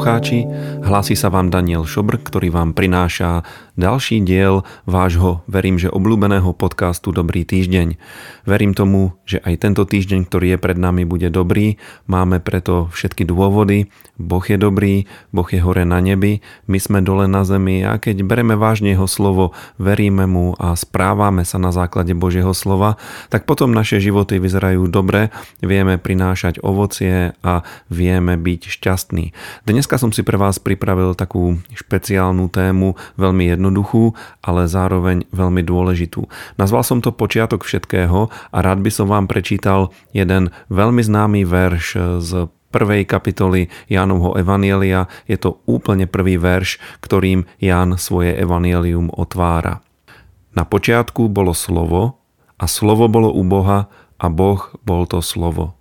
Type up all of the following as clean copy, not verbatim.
poslucháči, hlási sa vám Daniel Šobr, ktorý vám prináša ďalší diel vášho, verím, že obľúbeného podcastu Dobrý týždeň. Verím tomu, že aj tento týždeň, ktorý je pred nami, bude dobrý. Máme preto všetky dôvody. Boh je dobrý, Boh je hore na nebi, my sme dole na zemi a keď bereme vážne jeho slovo, veríme mu a správame sa na základe Božieho slova, tak potom naše životy vyzerajú dobre, vieme prinášať ovocie a vieme byť šťastní. Dneska som si pre vás pripravil takú špeciálnu tému, veľmi jednoduchú, ale zároveň veľmi dôležitú. Nazval som to Počiatok všetkého a rád by som vám prečítal jeden veľmi známy verš z prvej kapitoly Jánovho evanjelia. Je to úplne prvý verš, ktorým Ján svoje evanjelium otvára. Na počiatku bolo slovo a slovo bolo u Boha a Boh bol to slovo.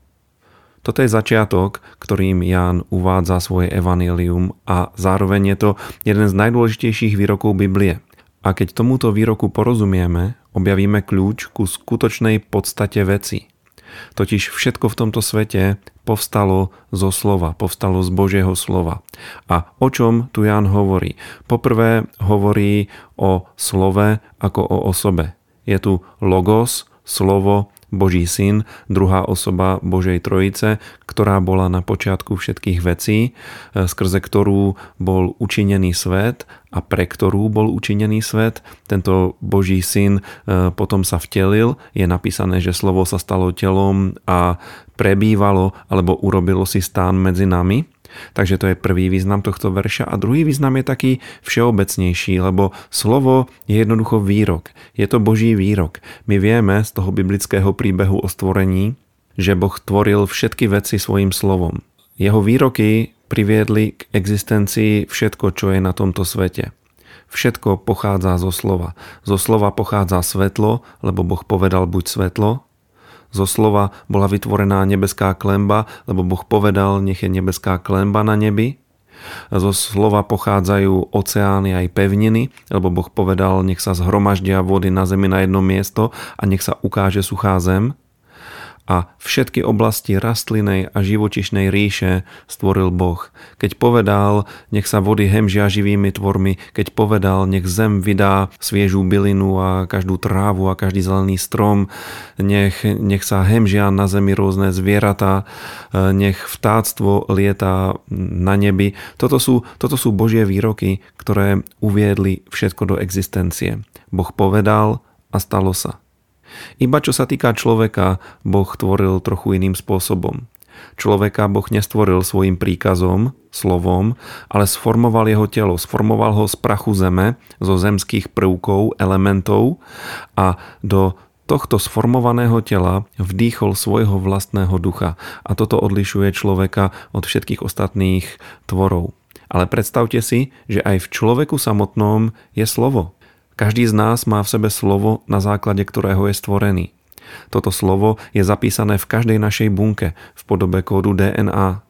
Toto je začiatok, ktorým Ján uvádza svoje evanjelium a zároveň je to jeden z najdôležitejších výrokov Biblie. A keď tomuto výroku porozumieme, objavíme kľúč ku skutočnej podstate veci. Totiž všetko v tomto svete povstalo zo slova, povstalo z Božieho slova. A o čom tu Ján hovorí? Poprvé hovorí o slove ako o osobe. Je tu logos, slovo, Boží syn, druhá osoba Božej trojice, ktorá bola na počiatku všetkých vecí, skrze ktorú bol učinený svet a pre ktorú bol učinený svet. Tento Boží syn potom sa vtelil, je napísané, že slovo sa stalo telom a prebývalo alebo urobilo si stán medzi nami. Takže to je prvý význam tohto verša a druhý význam je taký všeobecnejší, lebo slovo je jednoducho výrok. Je to Boží výrok. My vieme z toho biblického príbehu o stvorení, že Boh tvoril všetky veci svojím slovom. Jeho výroky priviedli k existencii všetko, čo je na tomto svete. Všetko pochádza zo slova. Zo slova pochádza svetlo, lebo Boh povedal buď svetlo. Zo slova bola vytvorená nebeská klenba, lebo Boh povedal, nech je nebeská klenba na nebi. Zo slova pochádzajú oceány aj pevniny, lebo Boh povedal, nech sa zhromaždia vody na zemi na jedno miesto a nech sa ukáže suchá zem. A všetky oblasti rastlinej a živočišnej ríše stvoril Boh. Keď povedal, nech sa vody hemžia živými tvormi, keď povedal, nech zem vydá sviežú bylinu a každú trávu a každý zelený strom, nech sa hemžia na zemi rôzne zvieratá, nech vtáctvo lieta na nebi. Toto sú Božie výroky, ktoré uviedli všetko do existencie. Boh povedal a stalo sa. Iba čo sa týka človeka, Boh tvoril trochu iným spôsobom. Človeka Boh nestvoril svojim príkazom, slovom, ale sformoval jeho telo, sformoval ho z prachu zeme, zo zemských prvkov, elementov a do tohto sformovaného tela vdýchol svojho vlastného ducha. A toto odlišuje človeka od všetkých ostatných tvorov. Ale predstavte si, že aj v človeku samotnom je slovo. Každý z nás má v sebe slovo, na základe ktorého je stvorený. Toto slovo je zapísané v každej našej bunke v podobe kódu DNA.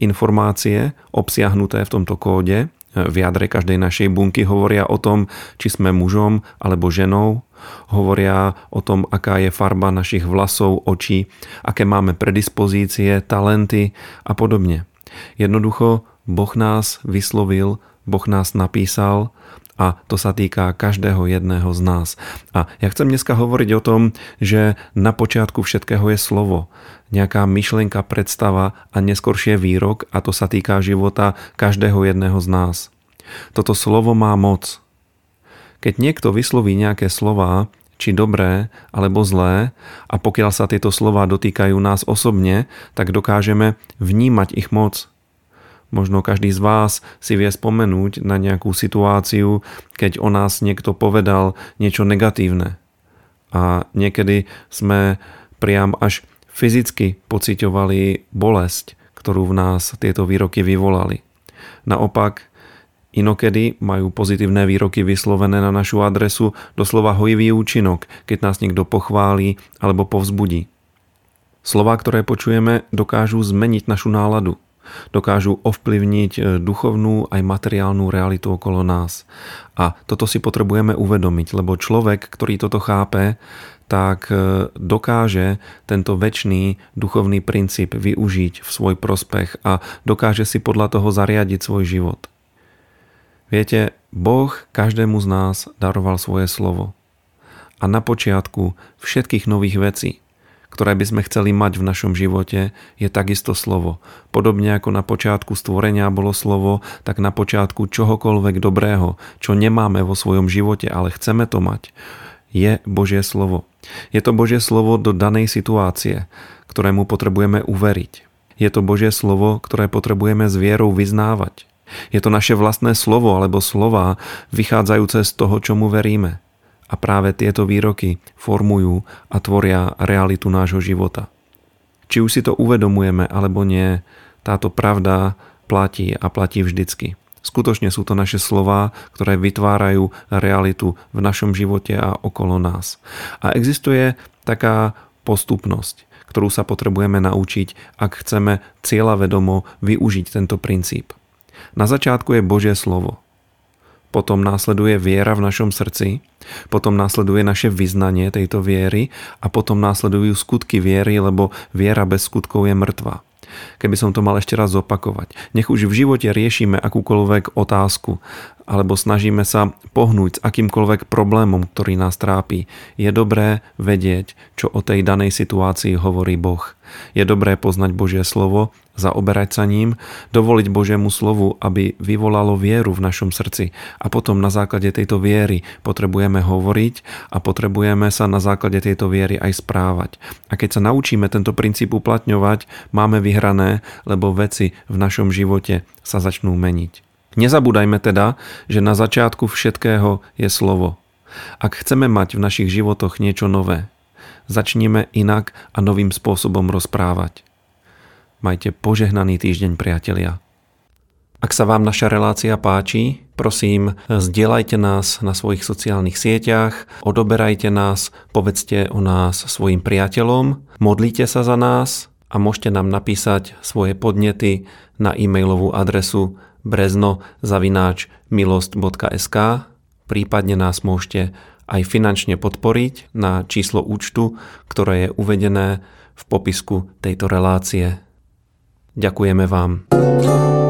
Informácie obsiahnuté v tomto kóde v jadre každej našej bunky hovoria o tom, či sme mužom alebo ženou, hovoria o tom, aká je farba našich vlasov, očí, aké máme predispozície, talenty a podobne. Jednoducho, Boh nás vyslovil, Boh nás napísal a to sa týka každého jedného z nás. A ja chcem dneska hovoriť o tom, že na počiatku všetkého je slovo, nejaká myšlienka, predstava a neskoršie výrok a to sa týka života každého jedného z nás. Toto slovo má moc. Keď niekto vysloví nejaké slová, či dobré alebo zlé, a pokiaľ sa tieto slová dotýkajú nás osobne, tak dokážeme vnímať ich moc. Možno každý z vás si vie spomenúť na nejakú situáciu, keď o nás niekto povedal niečo negatívne. A niekedy sme priam až fyzicky pociťovali bolesť, ktorú v nás tieto výroky vyvolali. Naopak, inokedy majú pozitívne výroky vyslovené na našu adresu doslova hojivý účinok, keď nás niekto pochváli alebo povzbudí. Slová, ktoré počujeme, dokážu zmeniť našu náladu. Dokážu ovplyvniť duchovnú aj materiálnu realitu okolo nás. A toto si potrebujeme uvedomiť, lebo človek, ktorý toto chápe, tak dokáže tento večný duchovný princíp využiť v svoj prospech a dokáže si podľa toho zariadiť svoj život. Viete, Boh každému z nás daroval svoje slovo. A na počiatku všetkých nových vecí, ktoré by sme chceli mať v našom živote, je takisto slovo. Podobne ako na počiatku stvorenia bolo slovo, tak na počiatku čohokoľvek dobrého, čo nemáme vo svojom živote, ale chceme to mať, je Božie slovo. Je to Božie slovo do danej situácie, ktorému potrebujeme uveriť. Je to Božie slovo, ktoré potrebujeme s vierou vyznávať. Je to naše vlastné slovo alebo slová, vychádzajúce z toho, čomu veríme. A práve tieto výroky formujú a tvoria realitu nášho života. Či už si to uvedomujeme alebo nie, táto pravda platí a platí vždycky. Skutočne sú to naše slová, ktoré vytvárajú realitu v našom živote a okolo nás. A existuje taká postupnosť, ktorú sa potrebujeme naučiť, ak chceme cieľavedomo využiť tento princíp. Na začiatku je Božie slovo. Potom následuje viera v našom srdci, potom následuje naše vyznanie tejto viery a potom následujú skutky viery, lebo viera bez skutkov je mŕtva. Keby som to mal ešte raz zopakovať. Nech už v živote riešime akúkoľvek otázku alebo snažíme sa pohnúť s akýmkoľvek problémom, ktorý nás trápi. Je dobré vedieť, čo o tej danej situácii hovorí Boh. Je dobré poznať Božie slovo, zaoberať sa ním, dovoliť Božiemu slovu, aby vyvolalo vieru v našom srdci. A potom na základe tejto viery potrebujeme hovoriť a potrebujeme sa na základe tejto viery aj správať. A keď sa naučíme tento princíp uplatňovať, máme vyhrané, lebo veci v našom živote sa začnú meniť. Nezabúdajme teda, že na začiatku všetkého je slovo. Ak chceme mať v našich životoch niečo nové, začnime inak a novým spôsobom rozprávať. Majte požehnaný týždeň, priatelia. Ak sa vám naša relácia páči, prosím, zdieľajte nás na svojich sociálnych sieťach, odoberajte nás, povedzte o nás svojim priateľom, modlite sa za nás a môžete nám napísať svoje podnety na e-mailovú adresu brezno@milost.sk, prípadne nás môžete aj finančne podporiť na číslo účtu, ktoré je uvedené v popisku tejto relácie. Ďakujeme vám.